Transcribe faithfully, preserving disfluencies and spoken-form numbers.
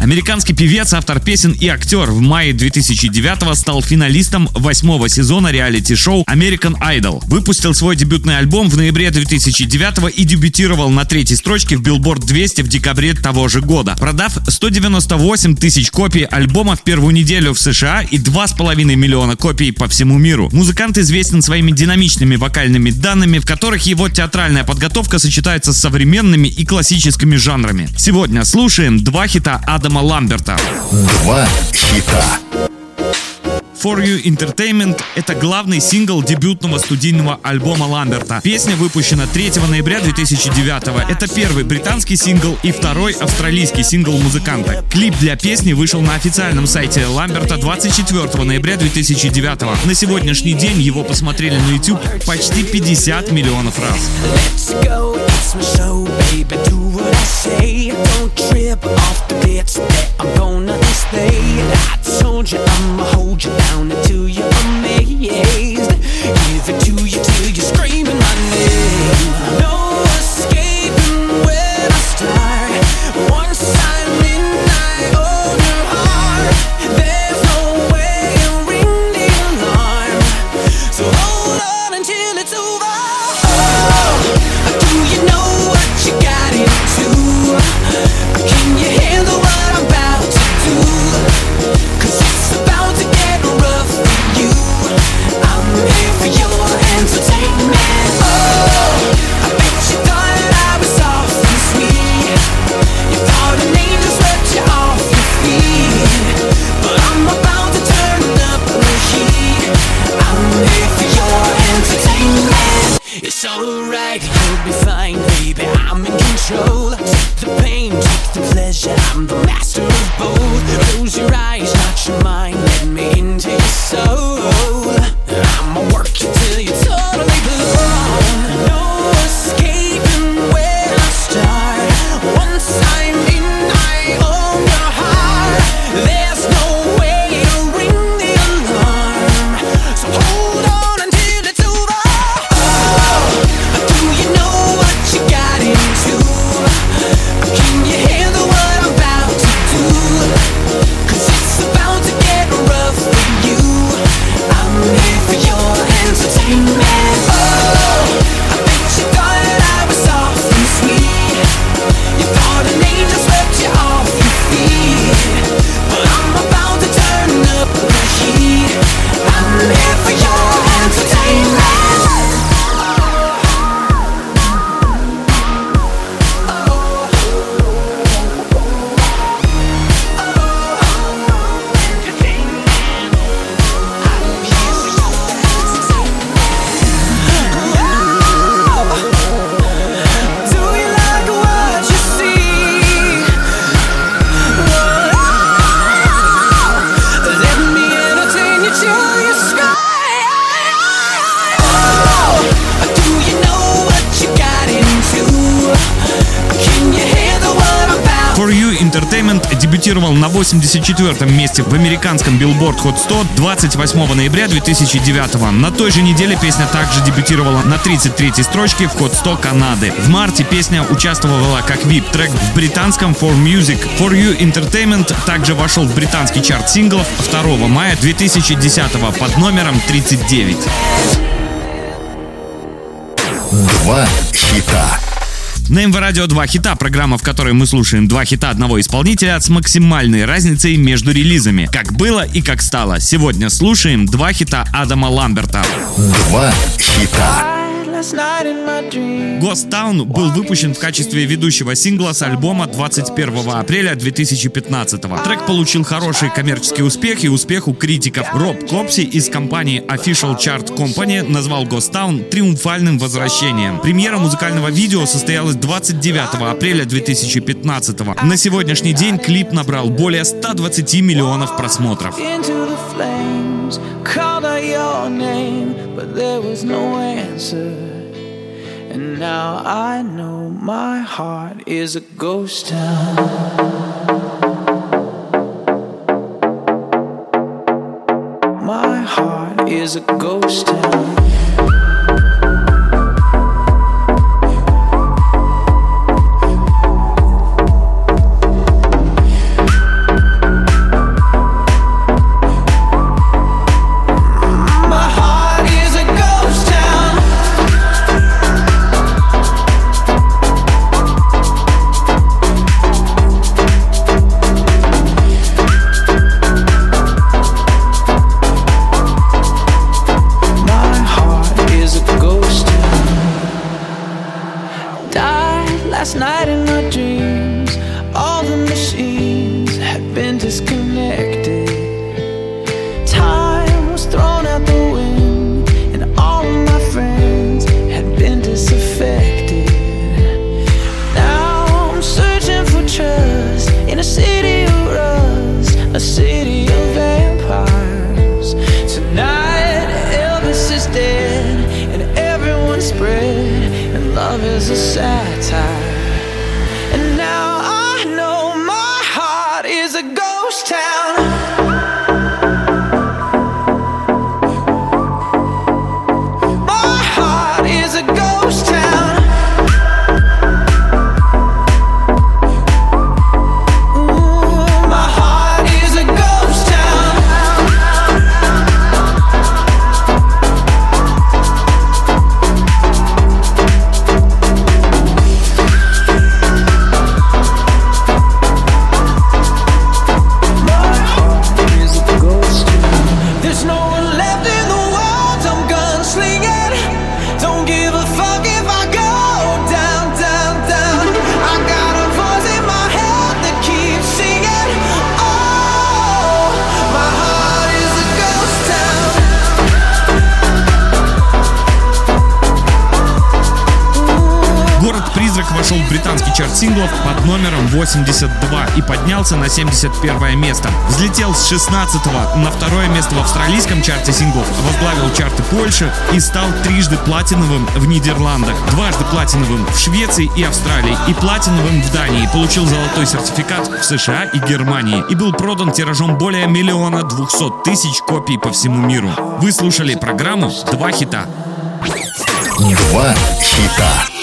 Американский певец, автор песен и актер в мае две тысячи девятого стал финалистом восьмого сезона реалити-шоу American Idol. Выпустил свой дебютный альбом в ноябре две тысячи девятого и дебютировал на третьей строчке в Billboard двести в декабре того же года, продав сто девяносто восемь тысяч копий альбома в первую неделю в США и два с половиной миллиона копий по всему миру. Музыкант известен своими динамичными вокальными данными, в которых его театральная подготовка сочетается с современными и классическими жанрами. Сегодня слушаем два хита Адама Ламберта. Два хита. For You Entertainment — это главный сингл дебютного студийного альбома Ламберта. Песня выпущена третьего ноября две тысячи девятого. Это первый британский сингл и второй австралийский сингл музыканта. Клип для песни вышел на официальном сайте Ламберта двадцать четвёртого ноября две тысячи девятого. На сегодняшний день его посмотрели на YouTube почти пятьдесят миллионов раз. It's alright, you'll be fine, baby, I'm in control. Take the pain, take the pleasure, I'm the master of both. Close your eyes, not your mind, let me into your soul. I'ma work you till you're totally blown. No escaping when I start. Once I'm in, I own your heart. There's no way to ring the alarm, so hold on until it's over. Дебютировал на восемьдесят четвёртом месте в американском Billboard Hot сто двадцать восьмого ноября две тысячи девятого. На той же неделе песня также дебютировала на тридцать третьей строчке в Hot сто Канады. В марте песня участвовала как ви ай пи-трек в британском For Music. For You Entertainment также вошел в британский чарт синглов второго мая две тысячи десятого под номером тридцать девять. Два хита. На эм вэ радио два хита, программа, в которой мы слушаем два хита одного исполнителя с максимальной разницей между релизами, как было и как стало. Сегодня слушаем два хита Адама Ламберта. Два хита. Ghost Town был выпущен в качестве ведущего сингла с альбома двадцать первого апреля две тысячи пятнадцатого. Трек получил хороший коммерческий успех и успех у критиков. Роб Копси из компании Official Chart Company назвал Ghost Town триумфальным возвращением. Премьера музыкального видео состоялась двадцать девятого апреля две тысячи пятнадцатого. На сегодняшний день клип набрал более ста двадцати миллионов просмотров. Called out your name, but there was no answer. And now I know my heart is a ghost town. My heart is a ghost town. Вошел в британский чарт синглов под номером восемьдесят два и поднялся на семьдесят первое место. Взлетел с шестнадцатого на второе место в австралийском чарте синглов, возглавил чарты Польши и стал трижды платиновым в Нидерландах, дважды платиновым в Швеции и Австралии и платиновым в Дании. Получил золотой сертификат в США и Германии и был продан тиражом более миллиона двухсот тысяч копий по всему миру. Вы слушали программу «Два хита». Два хита.